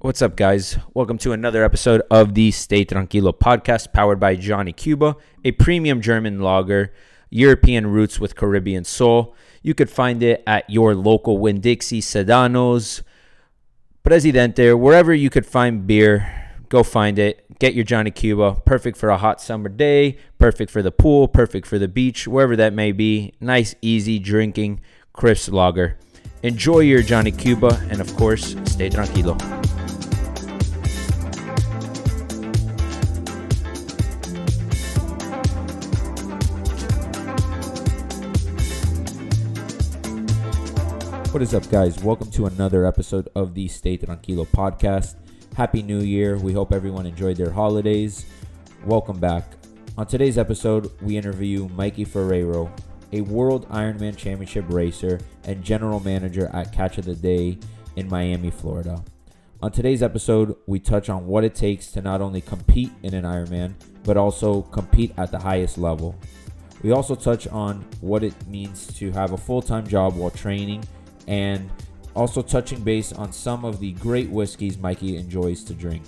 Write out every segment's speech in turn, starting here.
What's up, guys? Welcome to another episode of the Stay Tranquilo Podcast, powered by Johnny Cuba, a premium German lager, European roots with Caribbean soul. You could find it at your local Winn Dixie, Sedanos, Presidente, wherever you could find beer. Go find it. Get your Johnny Cuba. Perfect for a hot summer day, perfect for the pool, perfect for the beach, wherever that may be. Nice, easy drinking, crisp lager. Enjoy your Johnny Cuba, and of course, stay tranquilo. What is up, guys? Welcome to another episode of the Stay Tranquilo Podcast. Happy New Year. We hope everyone enjoyed their holidays. Welcome back. On today's episode, we interview Mikey Ferreiro, a World Ironman Championship racer and general manager at Catch of the Day in Miami, Florida. On today's episode, we touch on what it takes to not only compete in an Ironman, but also compete at the highest level. We also touch on what it means to have a full-time job while training, and also touching base on some of the great whiskeys Mikey enjoys to drink.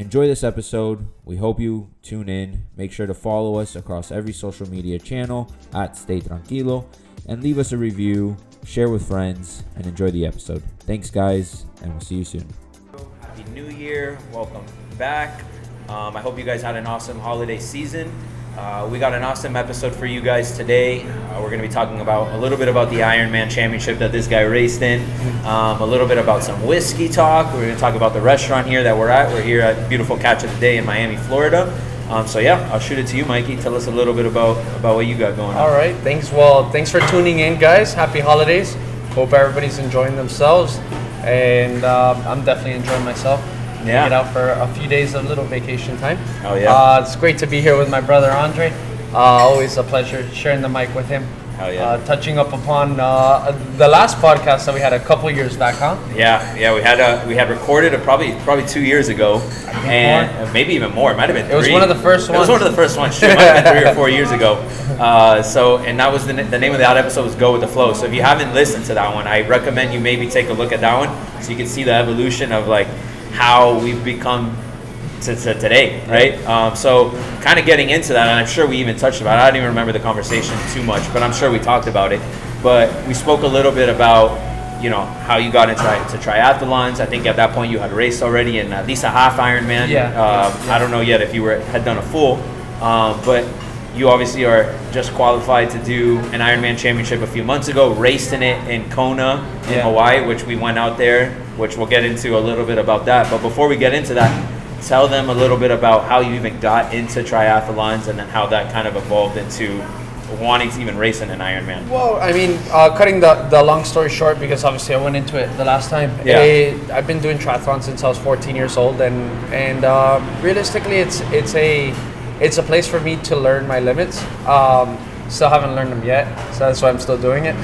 Enjoy this episode. We hope you tune in. Make sure to follow us across every social media channel at Stay Tranquilo, and leave us a review, share with friends, and enjoy the episode. Thanks, guys, and we'll see you soon. Happy New Year. Welcome back. I hope you guys had an awesome holiday season. We got an awesome episode for you guys today. We're going to be talking about a little bit about the Ironman Championship that this guy raced in, a little bit about some whiskey talk. We're going to talk about the restaurant here that we're at. We're here at beautiful Catch of the Day in Miami, Florida. So yeah, I'll shoot it to you, Mikey. Tell us a little bit about what you got going on. All right. Thanks. Well, thanks for tuning in, guys. Happy holidays. Hope everybody's enjoying themselves. And I'm definitely enjoying myself. Yeah. Get out for a few days of little vacation time. Oh yeah. It's great to be here with my brother Andre. Always a pleasure sharing the mic with him. Oh yeah. Touching up upon the last podcast that we had a couple years back, huh? Yeah. We had recorded probably 2 years ago, and maybe even more. It might have been 3. It was one of the first ones. Sure, it might have been 3 or 4 years ago. And that was the name of that episode was Go With The Flow. So if you haven't listened to that one, I recommend you maybe take a look at that one so you can see the evolution of like how we've become to today, right? So kind of getting into that, and I'm sure we even touched about it. I don't even remember the conversation too much, but I'm sure we talked about it. But we spoke a little bit about, you know, how you got into triathlons. I think at that point you had raced already in at least a half Ironman. Yeah. I don't know yet if you had done a full, but you obviously are just qualified to do an Ironman Championship a few months ago, raced in it in Kona in Hawaii, which we went out there, which we'll get into a little bit about that. But before we get into that, tell them a little bit about how you even got into triathlons and then how that kind of evolved into wanting to even race in an Ironman. Well, I mean, cutting the long story short, because obviously I went into it the last time. Yeah. I've been doing triathlons since I was 14 years old, and realistically, it's a place for me to learn my limits. Still haven't learned them yet, so that's why I'm still doing it.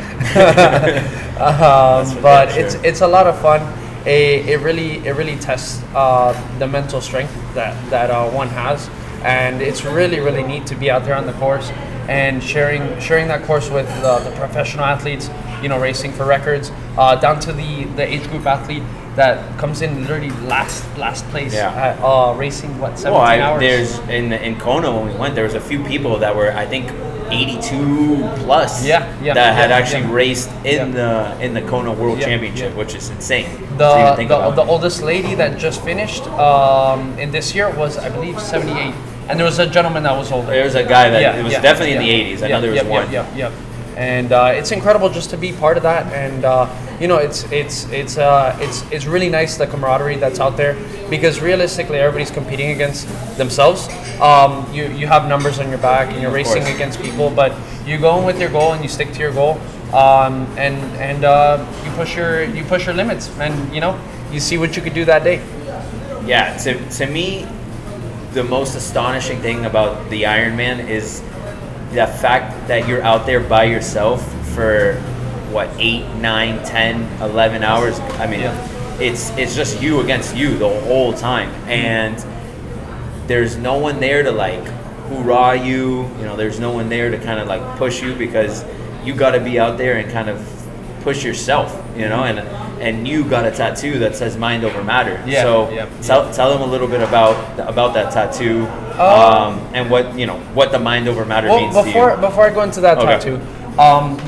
But it's a lot of fun. It really tests the mental strength that one has, and it's really neat to be out there on the course and sharing that course with the professional athletes. You know, racing for records down to the age group athlete that comes in literally last place at racing, 17 hours? There's in Kona when we went, there was a few people that were, I think, 82 plus that had actually raced in the Kona World Championship, which is insane. The oldest lady that just finished in this year was, I believe, 78. And there was a gentleman that was older. There was a guy that it was definitely in the 80s. I know there was one. And it's incredible just to be part of that, and you know, it's really nice, the camaraderie that's out there, because realistically everybody's competing against themselves. You have numbers on your back and you're racing against people, but you go in with your goal and you stick to your goal, and you push your limits, and you know, you see what you could do that day. Yeah, to me, the most astonishing thing about the Ironman is the fact that you're out there by yourself for 8, 9, 10, 11 hours. I mean, it's just you against you the whole time. And there's no one there to like hoorah you. You know, there's no one there to kind of like push you, because you got to be out there and kind of push yourself, you know, and and you got a tattoo that says Mind Over Matter. Yeah, so tell them a little bit about that tattoo and what, you know, what the Mind Over Matter means to you. Before I go into that tattoo,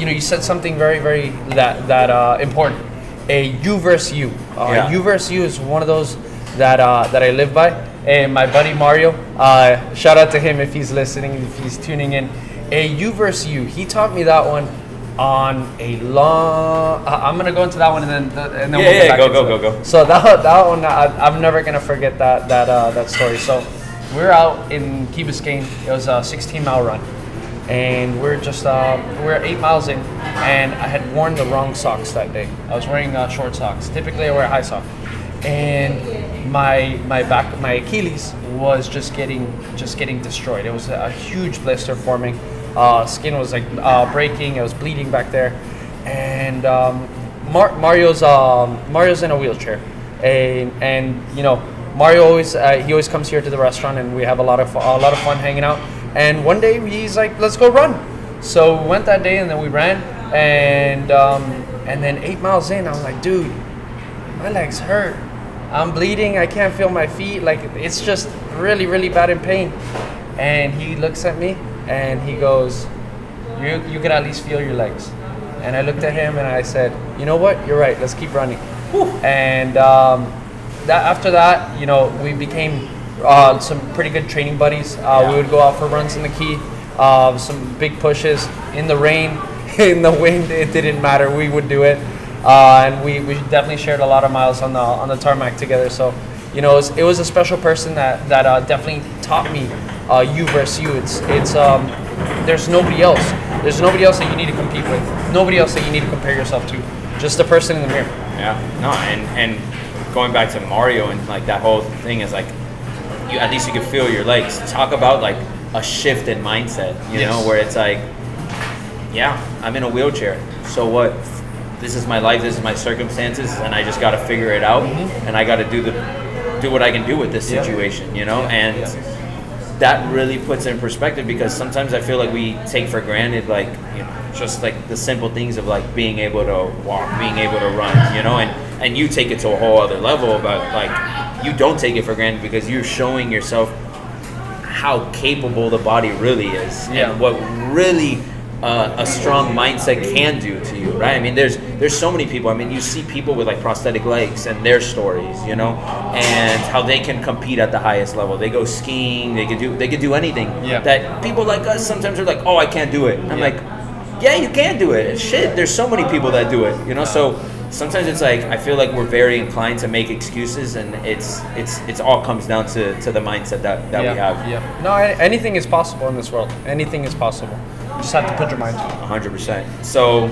you know, you said something very, very that important. A you versus you. You versus you is one of those that I live by. And my buddy Mario, shout out to him if he's listening, if he's tuning in. A you versus you. He taught me that one on a long. I'm gonna go into that one and then we'll get back into it. Go. So that one, I'm never gonna forget that story. So we're out in Key Biscayne. It was a 16-mile run, and we're 8 miles in, and I had worn the wrong socks that day. I was wearing short socks. Typically, I wear a high sock, and my Achilles was just getting destroyed. It was a huge blister forming. Skin was like breaking. It was bleeding back there, and Mario's in a wheelchair, and you know, Mario always comes here to the restaurant, and we have a lot of fun hanging out. And one day he's like, "Let's go run." So we went that day, and then we ran, and then 8 miles in, I was like, "Dude, my legs hurt. I'm bleeding. I can't feel my feet. Like it's just really, really bad in pain." And he looks at me. And he goes, you can at least feel your legs. And I looked at him and I said, you know what? You're right. Let's keep running. Woo. And after that, you know, we became some pretty good training buddies. We would go out for runs in the Key, some big pushes in the rain, in the wind. It didn't matter. We would do it. And we definitely shared a lot of miles on the tarmac together. So, you know, it was a special person that definitely taught me. You versus you. It's there's nobody else. There's nobody else that you need to compete with. Nobody else that you need to compare yourself to. Just the person in the mirror. Yeah. No. And going back to Mario and like that whole thing is like, you at least you can feel your legs. Talk about like a shift in mindset. You know, where it's like, yeah, I'm in a wheelchair. So what? This is my life. This is my circumstances, and I just got to figure it out. Mm-hmm. And I got to do what I can do with this situation. You know, That really puts it in perspective, because sometimes I feel like we take for granted, like, you know, just like the simple things of like being able to walk, being able to run, you know, and you take it to a whole other level, but like you don't take it for granted because you're showing yourself how capable the body really is and what really a strong mindset can do to you, right? I mean, there's so many people. I mean, you see people with like prosthetic legs and their stories, you know, and how they can compete at the highest level. They go skiing. They could do anything. Yeah. That people like us sometimes are like, oh, I can't do it. I'm like, yeah, you can do it. Shit, there's so many people that do it, you know. So sometimes it's like I feel like we're very inclined to make excuses, and it's all comes down to the mindset that we have. Yeah. No, anything is possible in this world. Anything is possible. Just have to put your mind to it. 100%. So,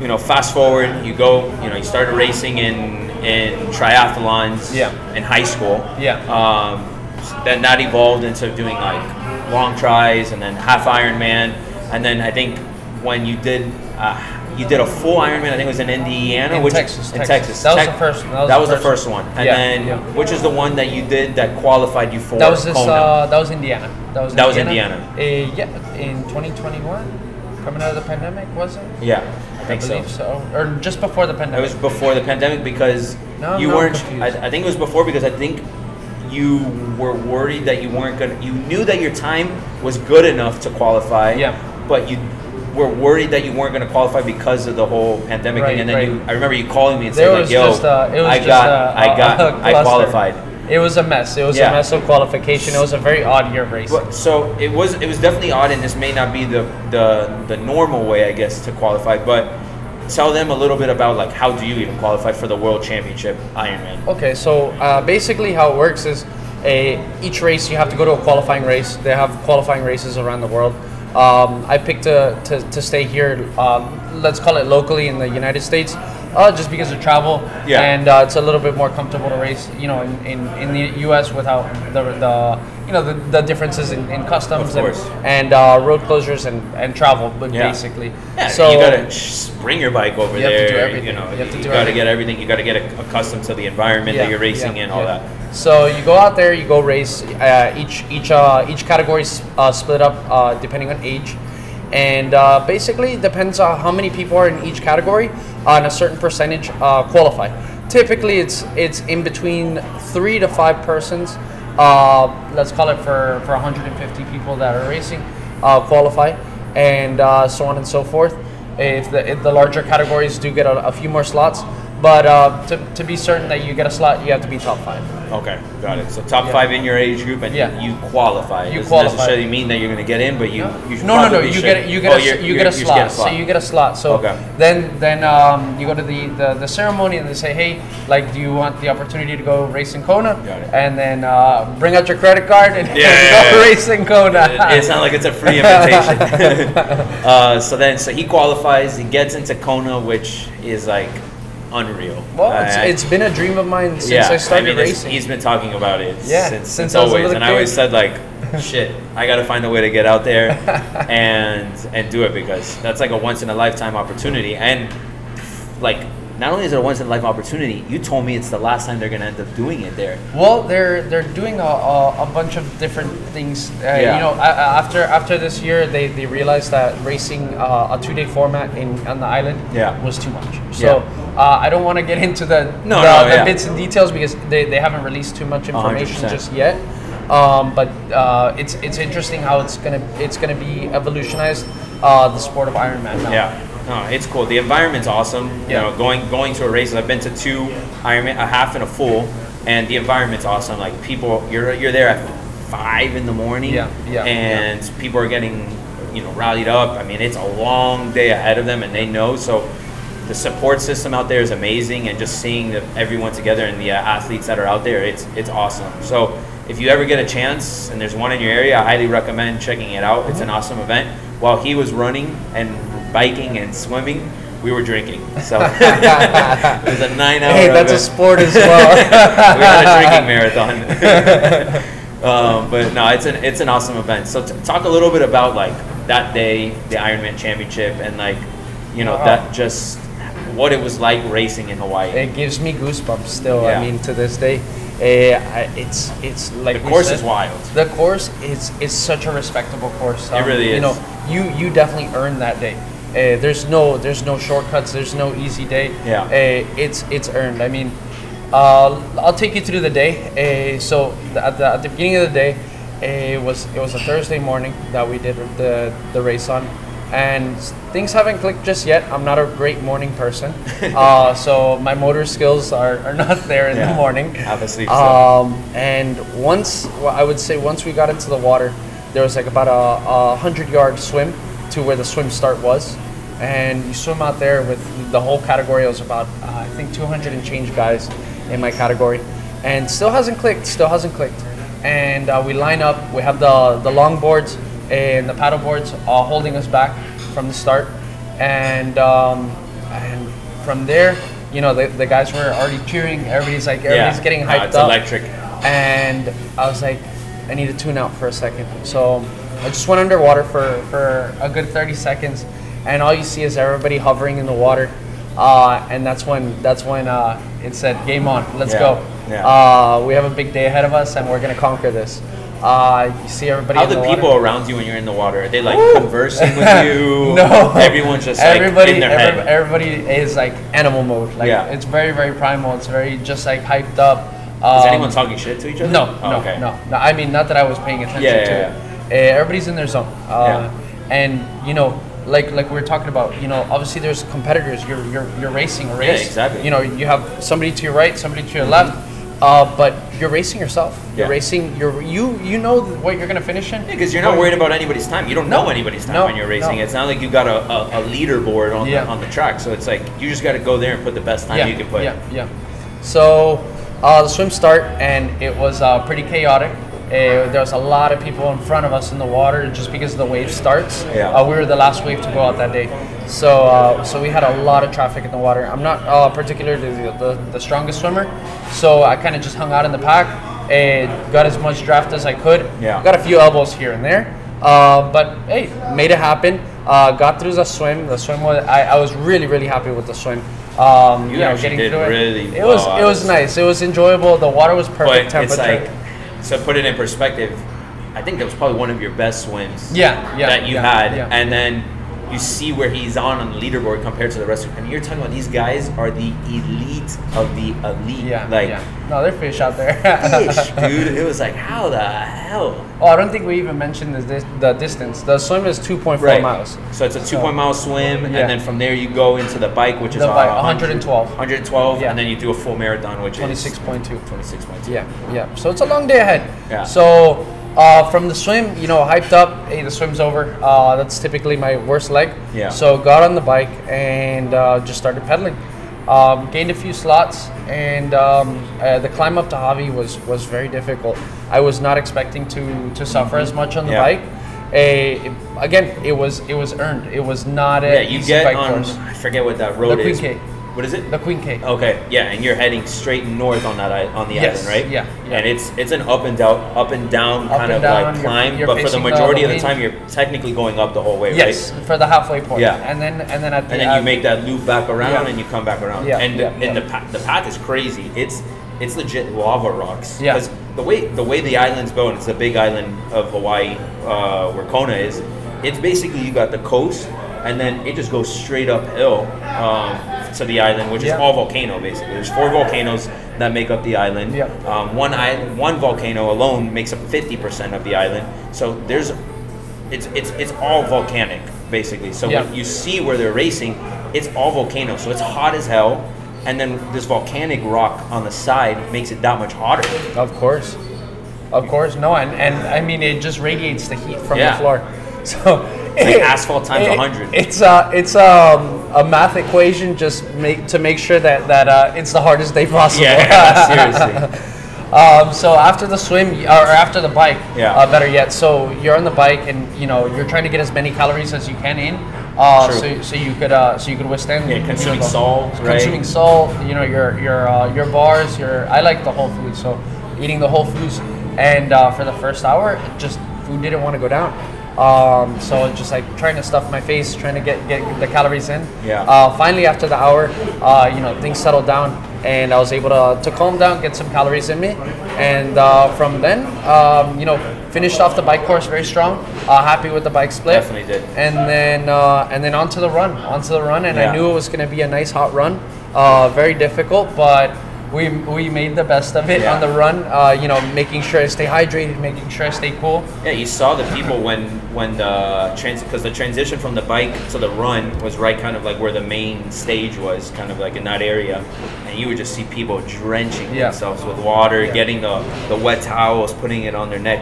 you know, fast forward, you go, you know, you started racing in triathlons in high school. Yeah. Then that evolved into doing like long tries and then half Ironman. And then I think when you did a full Ironman, I think it was in Indiana. Texas. That was the first one. And then, which is the one that you did that qualified you for Kona? That was Indiana. That was Indiana. In 2021, coming out of the pandemic, was it? Yeah, I think so. Or just before the pandemic. It was before the pandemic because weren't. I think it was before because I think you were worried that you weren't gonna. You knew that your time was good enough to qualify. Yeah. But you were worried that you weren't going to qualify because of the whole pandemic thing, and then I remember you calling me and saying like, "Yo, I qualified." It was a mess. It was a mess of qualification. It was a very odd year of racing. So it was definitely odd, and this may not be the normal way, I guess, to qualify. But tell them a little bit about like how do you even qualify for the World Championship Ironman? Okay, so basically how it works is each race you have to go to a qualifying race. They have qualifying races around the world. I picked to stay here. Let's call it locally in the United States, just because of travel, and it's a little bit more comfortable to race. You know, in the U.S. without the differences in customs and road closures and travel, but basically, so you gotta bring your bike over there. You have to do everything. You know, you gotta get everything. You gotta get accustomed to the environment that you're racing in, all that. So you go out there, you go race. Each category split up depending on age, and basically depends on how many people are in each category. and a certain percentage qualify. Typically, it's in between 3 to 5 persons. Let's call it for 150 people that are racing qualify, and so on and so forth. If the larger categories do get a few more slots, but to be certain that you get a slot, you have to be top 5. Okay, got it. So top 5 in your age group, and you qualify. It doesn't necessarily mean that you're going to get in, but you get a slot. So you get a slot. So then you go to the ceremony, and they say, hey, like, do you want the opportunity to go race in Kona? Got it. And then bring out your credit card and go race in Kona. It's not like it's a free invitation. So he qualifies. He gets into Kona, which is like unreal. Well, it's been a dream of mine since I started racing. He's been talking about it since always, and I always said, like, shit, I gotta find a way to get out there and do it, because that's like a once in a lifetime opportunity. And like, not only is it a once in a lifetime opportunity, you told me it's the last time they're gonna end up doing it there. Well, they're doing a bunch of different things. You know, after this year, they realized that racing a 2-day format on the island was too much. So. Yeah. I don't want to get into the bits and details, because they haven't released too much information 100%. Just yet. But it's interesting how it's gonna be evolutionized the sport of Ironman now. Yeah, no, it's cool. The environment's awesome. You know, going to a race. I've been to 2 Ironman, a half and a full, and the environment's awesome. Like, people, you're there at 5 in the morning, people are getting rallied up. I mean, it's a long day ahead of them, and they know so. The support system out there is amazing, and just seeing everyone together and the athletes that are out there, it's awesome. So if you ever get a chance and there's one in your area, I highly recommend checking it out. It's an awesome event. While he was running and biking and swimming, we were drinking. So it was a 9-hour event. Hey, that's a sport as well. We had a drinking marathon. But no, it's an awesome event. So talk a little bit about, like, that day, the Ironman Championship, and like, that just what it was like racing in Hawaii. It gives me goosebumps still. Yeah. I mean, to this day, it's like the course is wild. The course is such a respectable course. It really is. You know, you definitely earned that day. There's no shortcuts. There's no easy day. Yeah. It's earned. I mean, I'll take you through the day. So at the beginning of the day, it was a Thursday morning that we did the race on. And things haven't clicked just yet. I'm not a great morning person, so my motor skills are not there in the morning. Have a sleep. And once we got into the water, there was like about a 100-yard swim to where the swim start was, and you swim out there with the whole category. It was about I think 200 and change guys in my category, and still hasn't clicked. And we line up. We have the long boards and the paddle boards are holding us back from the start, and from there, the guys were already cheering. Everybody's getting hyped up. It's electric. And I was like, I need to tune out for a second. So I just went underwater for a good 30 seconds, and all you see is everybody hovering in the water, and that's when it said, game on, let's go. Yeah. We have a big day ahead of us, and we're gonna conquer this. You see everybody. How in the people water? Around you when you're in the water? Are they like conversing with you? No. Everyone's just like in their head. Everybody is like animal mode. Like it's very, very primal. It's very just like hyped up. Is anyone talking shit to each other? No. I mean, not that I was paying attention to it. Everybody's in their zone. And like we were talking about, obviously there's competitors. You're racing a race. Yeah, exactly. You have somebody to your right, somebody to your left. But you're racing yourself. You're racing. You know what you're gonna finish in. Yeah, because you're not worried about anybody's time. You don't know anybody's time when you're racing. No. It's not like you got a leaderboard on the track. So it's like you just got to go there and put the best time you can put. Yeah. So the swim start, and it was pretty chaotic. There was a lot of people in front of us in the water just because the wave starts. Yeah. We were the last wave to go out that day. So we had a lot of traffic in the water. I'm not particularly the strongest swimmer, so I kind of just hung out in the pack, got as much draft as I could. Yeah. Got a few elbows here and there, but hey, made it happen. Got through the swim. The swim was I was really, really happy with the swim. Getting did through really it. Well, it was nice. It was enjoyable. The water was perfect temperature. So put it in perspective, I think that was probably one of your best swims that you had. And then you see where he's on the leaderboard compared to the rest of them. I mean, you're talking about these guys are the elite of the elite. Yeah, like, yeah. No, they're fish out there. Fish, dude. It was like, how the hell? Oh, I don't think we even mentioned the distance. The swim is 2.4 right. miles. So it's a 2.4 mile swim, yeah. And then from there you go into the bike, which is 112, yeah. And then you do a full marathon, which 26.2. Yeah, yeah. So it's a long day ahead. Yeah. So. From the swim, you know, hyped up. Hey, the swim's over. That's typically my worst leg. Yeah. So got on the bike and just started pedaling. Gained a few slots, and the climb up to Javi was very difficult. I was not expecting to suffer as much on the yeah. bike. Again, it was earned. It was not a easy bike course. I forget what that road is. What is it? The Queen K. Okay, yeah, and you're heading straight north on that island, right? Yeah. And it's an up and down kind of like climb, but for the majority of the time you're technically going up the whole way, right? Yes, for the halfway point. Yeah, and then at the and then you make that loop back around and you come back around. Yeah, the path is crazy. It's legit lava rocks. Yeah, because the way the island's built, it's the big island of Hawaii where Kona is. It's basically you got the coast. And then it just goes straight uphill to the island, which is all volcano, basically. There's 4 volcanoes that make up the island. Yeah. One volcano alone makes up 50% of the island. So it's all volcanic, basically. So when you see where they're racing, it's all volcanoes. So it's hot as hell. And then this volcanic rock on the side makes it that much hotter. Of course. No, and I mean, it just radiates the heat from the floor. So... Like asphalt times 100. It's a math equation just to make sure that it's the hardest day possible. Yeah, seriously. So after the swim or after the bike, better yet. So you're on the bike and you know you're trying to get as many calories as you can in, so you could withstand consuming salt, right? Consuming salt, you know your bars. I like the whole foods, so eating the whole foods. And for the first hour, food didn't want to go down. So just like trying to stuff my face, trying to get the calories in. Yeah. Finally, after the hour, things settled down, and I was able to calm down, get some calories in me, and from then, finished off the bike course very strong. Happy with the bike split. Definitely did. And then onto the run, and I knew it was going to be a nice hot run. Very difficult, but. We made the best of it on the run, making sure I stay hydrated, making sure I stay cool. Yeah, you saw the people when because the transition from the bike to the run was right kind of like where the main stage was, kind of like in that area. And you would just see people drenching themselves with water, getting the wet towels, putting it on their neck,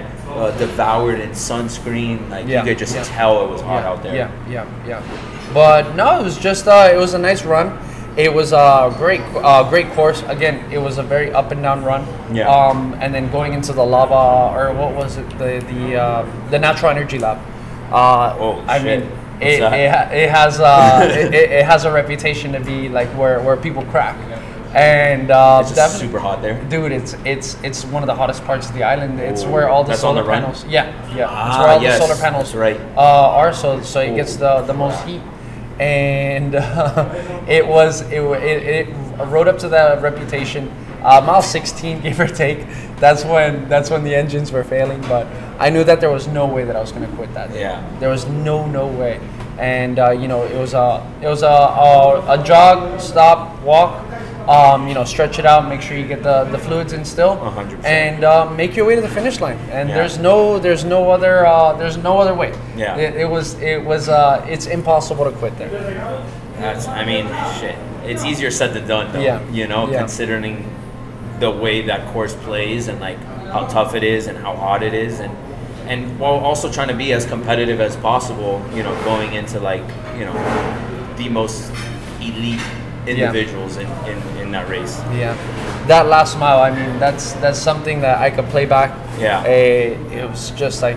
devoured in sunscreen. Like you could just tell it was hot out there. Yeah. But no, it was just it was a nice run. It was a great course. Again, it was a very up and down run. Yeah. And then going into the lava, or what was it? The natural energy lab. I mean, it has a reputation to be like where people crack. And it's just super hot there, dude. It's one of the hottest parts of the island. It's where all the solar panels. It's where all the solar panels are. So it gets the most heat. And it rode up to that reputation. Mile 16, give or take, that's when the engines were failing. But I knew that there was no way that I was going to quit that day. Yeah. There was no way. And it was a jog, stop, walk. Stretch it out. Make sure you get the fluids in still, 100%. And make your way to the finish line. And there's no other way. Yeah, it was it's impossible to quit there. It's easier said than done, though. Yeah. Considering the way that course plays and like how tough it is and how hot it is, and while also trying to be as competitive as possible. Going into the most elite. Individuals in that race. Yeah, that last mile. I mean, that's something that I could play back. Yeah, it was just like,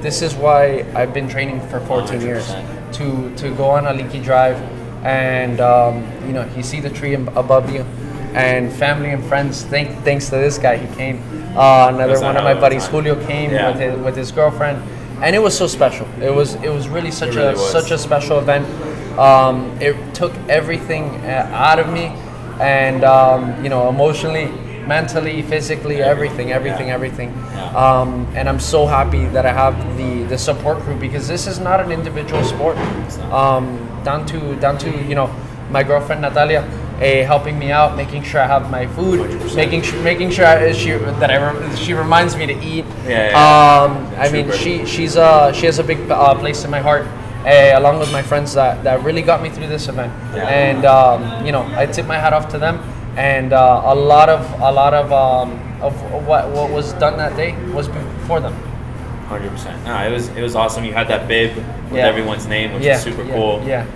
this is why I've been training for 14 years to go on a leaky drive, and you see the tree above you, and family and friends. Thanks to this guy, he came. Another one of my buddies, Julio, came with his girlfriend, and it was so special. It was really such a special event. It took everything out of me, and emotionally mentally, physically, everything. And I'm so happy that I have the support crew, because this is not an individual sport. Down to you know, my girlfriend Natalia, helping me out, making sure I have my food, 100%. making sure she reminds me to eat. I mean, she has a big place in my heart. Along with my friends that really got me through this event, and you know, I tip my hat off to them. And a lot of what was done that day was for them. 100%. No, it was awesome. You had that bib with everyone's name, which is super cool. Yeah.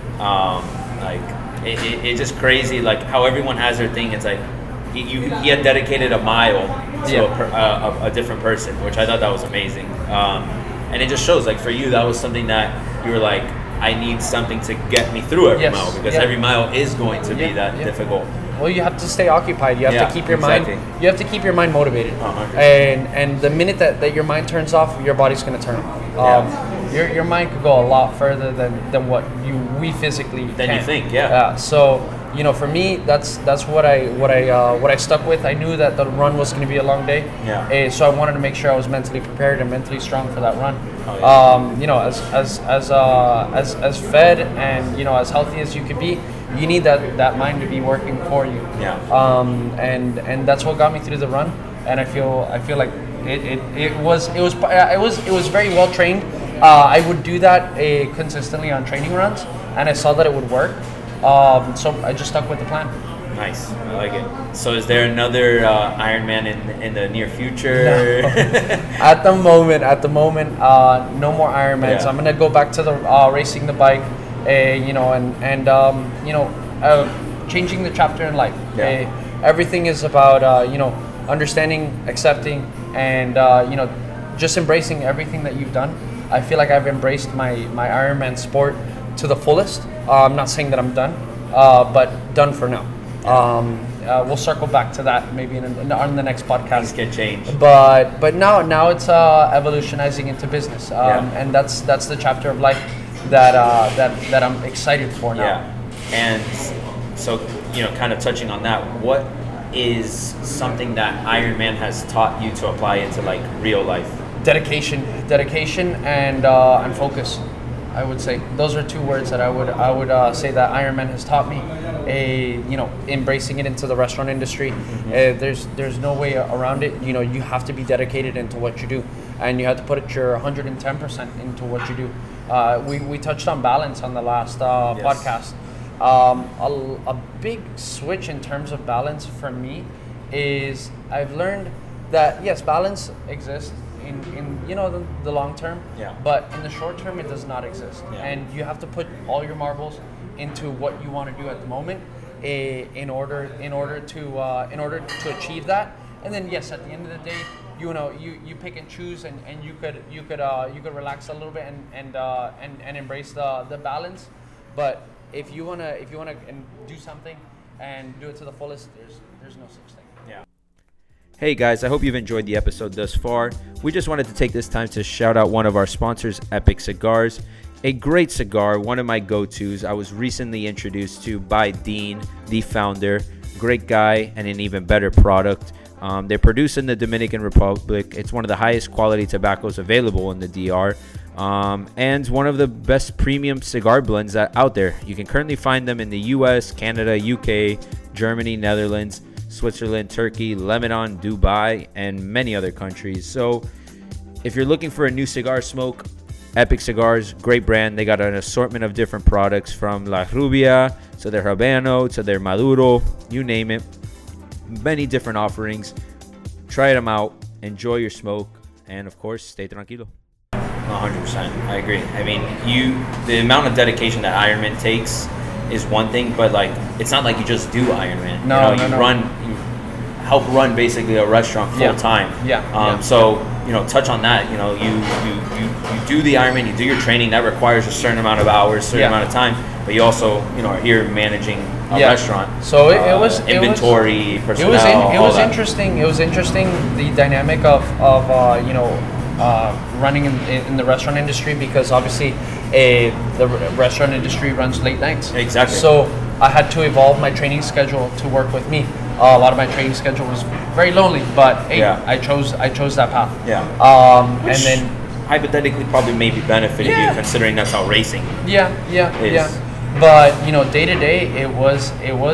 Like it's just crazy, like how everyone has their thing. It's like he had dedicated a mile to a different person, which I thought that was amazing. And it just shows, like, for you, that was something that you were like, I need something to get me through every mile, because every mile is going to be that difficult. Well, you have to stay occupied. You have to keep your mind. You have to keep your mind motivated. 100%. And the minute that your mind turns off, your body's going to turn off. Your mind could go a lot further than what we physically can. You think. So you know, for me, that's what I stuck with. I knew that the run was going to be a long day, so I wanted to make sure I was mentally prepared and mentally strong for that run. You know, as fed and, you know, as healthy as you could be, you need that mind to be working for you. And that's what got me through the run. And I feel like it was very well trained. I would do that consistently on training runs, and I saw that it would work. So I just stuck with the plan. Nice, I like it. So is there another Ironman in the near future? No. At the moment, no more Ironmans. So I'm gonna go back to the racing the bike, you know, and you know, changing the chapter in life. Everything is about you know, understanding, accepting, and you know, just embracing everything that you've done. I feel like I've embraced my Ironman sport to the fullest. I'm not saying that I'm done, but done for now. We'll circle back to that maybe on the next podcast. Things get changed. But now it's evolutionizing into business, and that's the chapter of life that I'm excited for now. Yeah. And so, you know, kind of touching on that, what is something that Ironman has taught you to apply into, like, real life? Dedication, and focus. I would say those are two words that I would say that Ironman has taught me. You know, embracing it into the restaurant industry, there's no way around it. You know, you have to be dedicated into what you do, and you have to put your 110% into what you do. We touched on balance on the last podcast. A big switch in terms of balance for me is I've learned that yes, balance exists. In you know, the long term, but in the short term it does not exist, and you have to put all your marbles into what you want to do at the moment, in order to achieve that. And then yes, at the end of the day, you know, you pick and choose, and you could relax a little bit and embrace the balance. But if you wanna do something and do it to the fullest, there's no such thing. Hey guys, I hope you've enjoyed the episode thus far. We just wanted to take this time to shout out one of our sponsors, Epic Cigars. A great cigar, one of my go-tos. I was recently introduced to by Dean, the founder. Great guy, and an even better product. They're produced in the Dominican Republic. It's one of the highest quality tobaccos available in the DR. And one of the best premium cigar blends out there. You can currently find them in the US, Canada, UK, Germany, Netherlands, Switzerland, Turkey, Lebanon, Dubai, and many other countries. So if you're looking for a new cigar smoke, Epic Cigars, great brand. They got an assortment of different products, from La Rubia to their Habano to their Maduro, you name it. Many different offerings. Try them out. Enjoy your smoke. And of course, stay tranquilo. 100%. I agree. I mean, the amount of dedication that Ironman takes is one thing, but like, it's not like you just do Ironman. No, you know, you help run basically a restaurant full time. So you know, touch on that. You know, you do the Ironman, you do your training that requires a certain amount of hours, certain amount of time, but you also, you know, are here managing a restaurant. So it was inventory, personnel. It was interesting. It was interesting, the dynamic of you know, running in the restaurant industry, because obviously the restaurant industry runs late nights. Exactly. So I had to evolve my training schedule to work with me. A lot of my training schedule was very lonely, but hey, I chose that path. Yeah. Which and then hypothetically probably maybe benefited you, considering that's how racing. But you know, day to day, it was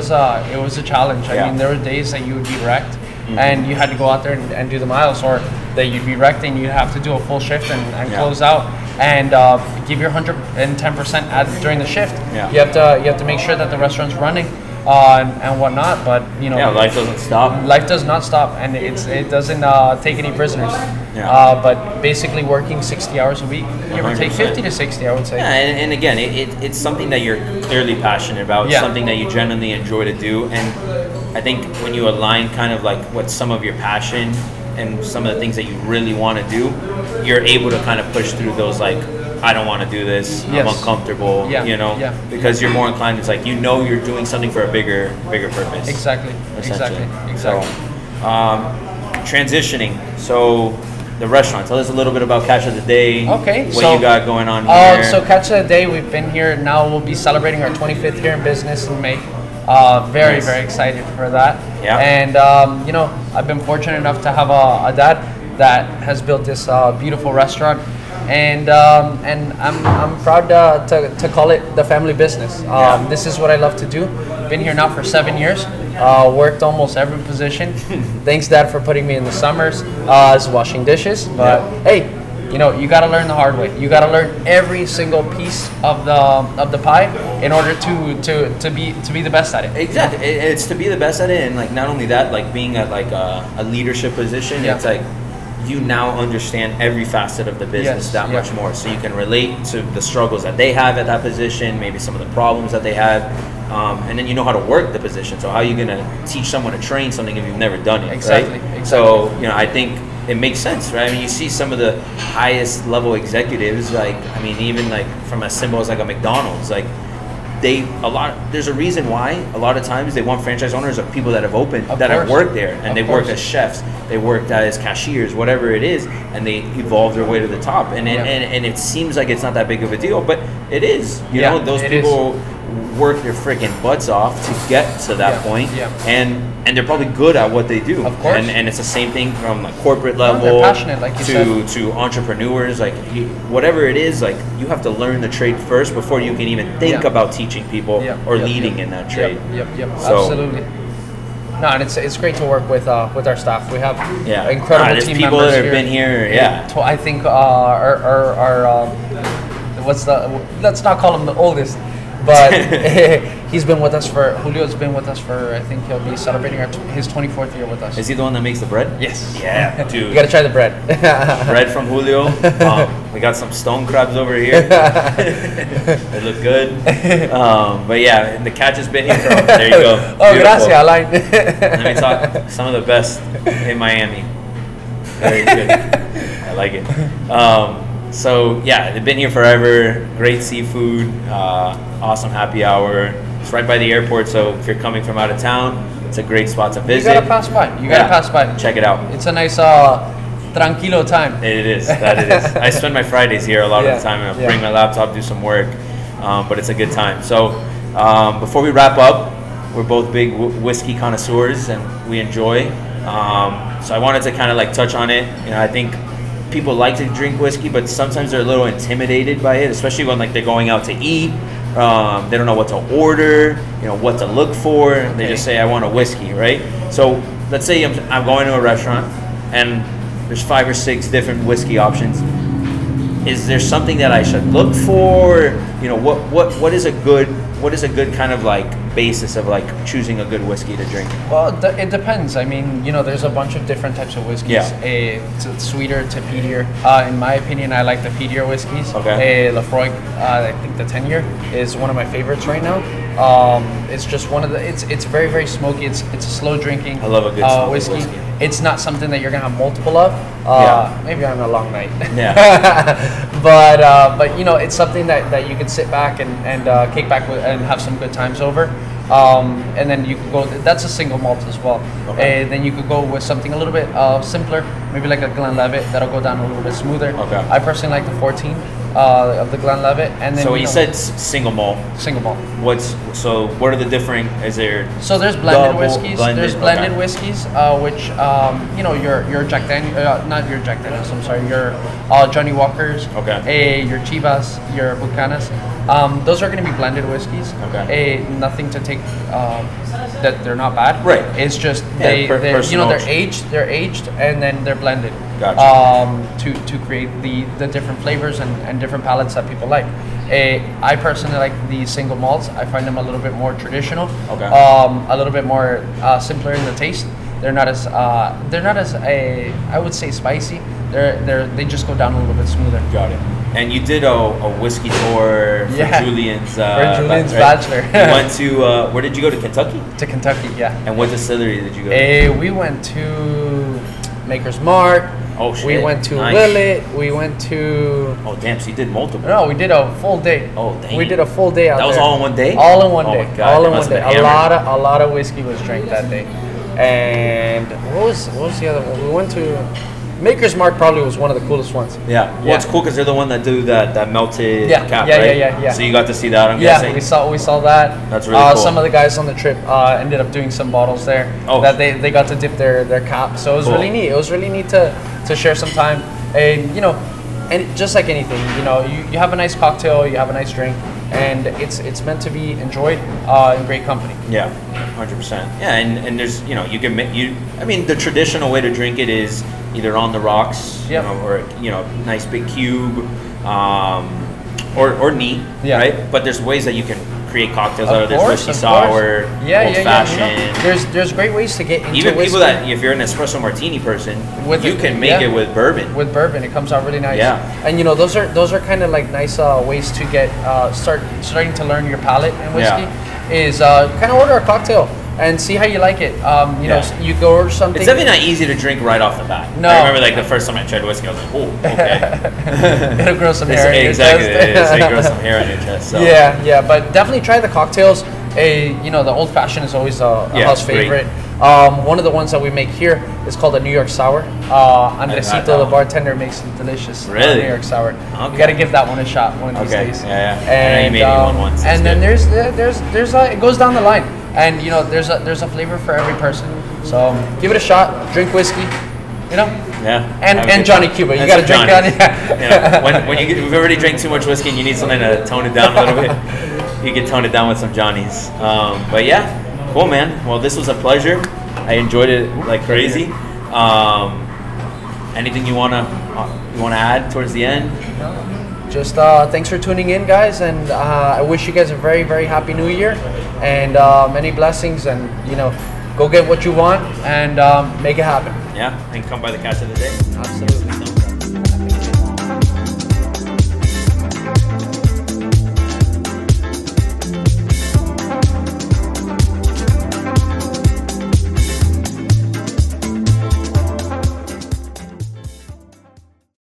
a challenge. I mean, there were days that you would be wrecked, and you had to go out there and do the miles, or that you'd be wrecked and you have to do a full shift and close out and give your 110% during the shift. Yeah. You have to make sure that the restaurant's running and whatnot. But you know, life doesn't stop. Life does not stop, and it doesn't take any prisoners. Yeah. But basically working 60 hours a week, give or take 50 to 60, I would say. Yeah, and again, it's something that you're clearly passionate about. Yeah. Something that you genuinely enjoy to do, and I think when you align kind of like what some of your passion and some of the things that you really want to do, you're able to kind of push through those, like, I don't want to do this, I'm uncomfortable, because you're more inclined, it's like, you know, you're doing something for a bigger purpose. Exactly. So, transitioning, so the restaurant, tell us a little bit about Catch of the Day, you got going on here. So Catch of the Day, we've been here, now we'll be celebrating our 25th year in business in May. Very excited for that. Yeah. And you know, I've been fortunate enough to have a dad that has built this beautiful restaurant, and I'm proud to call it the family business. This is what I love to do. Been here now for 7 years. Worked almost every position. Thanks, Dad, for putting me in the summers as washing dishes. But hey, you know, you gotta learn the hard way. You gotta learn every single piece of the pie in order to be the best at it. Exactly, it's to be the best at it, and like not only that, like being at like a leadership position, it's like you now understand every facet of the business that much more, so you can relate to the struggles that they have at that position, maybe some of the problems that they have, and then you know how to work the position. So how are you gonna teach someone to train something if you've never done it? Exactly. So you know, I think it makes sense, right? I mean, you see some of the highest level executives, like, I mean, even like from as simple as like a McDonald's, like there's a reason why a lot of times they want franchise owners of people that have opened, of that course. Have worked there, and they worked as chefs, they worked as cashiers, whatever it is, and they evolved their way to the top. And and it seems like it's not that big of a deal, but it is. You know, those people work their freaking butts off to get to that point, and they're probably good at what they do. Of course. And it's the same thing from like corporate level like to entrepreneurs, like whatever it is, like you have to learn the trade first before you can even think about teaching people or leading in that trade. So, absolutely. No, and it's great to work with our staff. We have incredible team people members that have been here. I think our let's not call him the oldest. But he's been with us Julio's been with us I think he'll be celebrating his 24th year with us. Is he the one that makes the bread? Yes. Yeah, dude. You got to try the bread. Bread from Julio. We got some stone crabs over here. They look good. But yeah, the Catch has been here for, there you go. Oh, gracias, Alain. Let me talk. Some of the best in Miami. Very good. I like it. So yeah, they've been here forever. Great seafood, awesome happy hour. It's right by the airport, so if you're coming from out of town, it's a great spot to visit. You gotta pass by. Check it out. It's a nice tranquilo time. It is. That it is. I spend my Fridays here a lot of the time. I bring my laptop, do some work, but it's a good time. So before we wrap up, we're both big whiskey connoisseurs and we enjoy. So I wanted to kind of like touch on it. You know, I think people like to drink whiskey, but sometimes they're a little intimidated by it, especially when like they're going out to eat. They don't know what to order, you know, what to look for. They just say, I want a whiskey, right? So let's say I'm going to a restaurant and there's 5 or 6 different whiskey options. Is there something that I should look for? You know, what is a good, what is a good kind of like basis of like choosing a good whiskey to drink? Well, it depends. I mean, you know, there's a bunch of different types of whiskeys. It's sweeter to peatier. In my opinion, I like the peatier whiskeys. Laphroaig, I think the 10-year is one of my favorites right now. It's just one of the. It's very, very smoky. It's a slow drinking. I love a good whiskey. It's not something that you're gonna have multiple of. Maybe on a long night. But you know, it's something that you can sit back and kick back with and have some good times over. And then you could go. That's a single malt as well. And then you could go with something a little bit simpler, maybe like a Glenlivet that'll go down a little bit smoother. I personally like the 14. of the Glenlivet, and then. So you said single malt. Single malt. What are the differing? Is there? So there's blended whiskeys. There's blended whiskeys, which your Jack Daniel, not your Jack Daniels. I'm sorry, your Johnny Walkers. Okay. Your Chivas, your Buchanan's. Those are going to be blended whiskeys. Okay. Nothing to take that they're not bad. Right. It's just they're aged, and then they're blended. Gotcha. To create the different flavors and different palettes that people like. I personally like the single malts. I find them a little bit more traditional. Okay. A little bit more simpler in the taste. They're not as spicy. They just go down a little bit smoother. Got it. And you did a whiskey tour for Julian's bachelor. You went to where did you go? To Kentucky? To Kentucky, yeah. And what distillery did you go to? We went to Maker's Mark. Oh shit. We went to Willett. We went to. Oh damn! So you did multiple. No, we did a full day. Oh dang. We did a full day out there. That was all in one day. All in one day. Oh God, all in one day. A lot of whiskey was drank that day. And what was the other one? We went to. Maker's Mark probably was one of the coolest ones. Yeah. Well, it's cool because they're the one that do that melted cap, right? Yeah. So you got to see that, I'm guessing. Yeah, we saw that. That's really cool. Some of the guys on the trip ended up doing some bottles there that they got to dip their cap. So it was really neat. It was really neat to share some time. And, and just like anything, you have a nice cocktail, you have a nice drink, and it's meant to be enjoyed in great company. Yeah, 100%. Yeah, and there's, the traditional way to drink it is either on the rocks, or nice big cube, or neat, right? But there's ways that you can create cocktails out of this whiskey sour, old fashioned. There's great ways to get into even whiskey. People that if you're an espresso martini person, you can make it with bourbon. With bourbon, it comes out really nice. Yeah, and those are kind of like nice ways to get starting to learn your palate in whiskey. Yeah. Is kind of order a cocktail and see how you like it. You go order something. It's definitely not easy to drink right off the bat. No. I remember the first time I tried whiskey, I was like, oh, okay. It'll grow some hair on your chest. Exactly, it'll grow some hair on your chest. So. Yeah, but definitely try the cocktails. The old fashioned is always a house favorite. One of the ones that we make here is called a New York Sour. Andresito, the bartender, makes it delicious. Really? New York Sour. Okay. You got to give that one a shot one of these days. Yeah. And you made me one once. And then it goes down the line. And there's a flavor for every person, so give it a shot. Drink whiskey, and Johnny Cuba. You got to drink that. Yeah. When you've already drank too much whiskey and you need something to tone it down a little bit, you can tone it down with some Johnnies. But yeah, cool man. Well, this was a pleasure. I enjoyed it like crazy. Anything you wanna add towards the end? Just thanks for tuning in, guys, and I wish you guys a very, very happy New Year and many blessings. And go get what you want and make it happen. Yeah, and come by the Catch of the Day. Absolutely.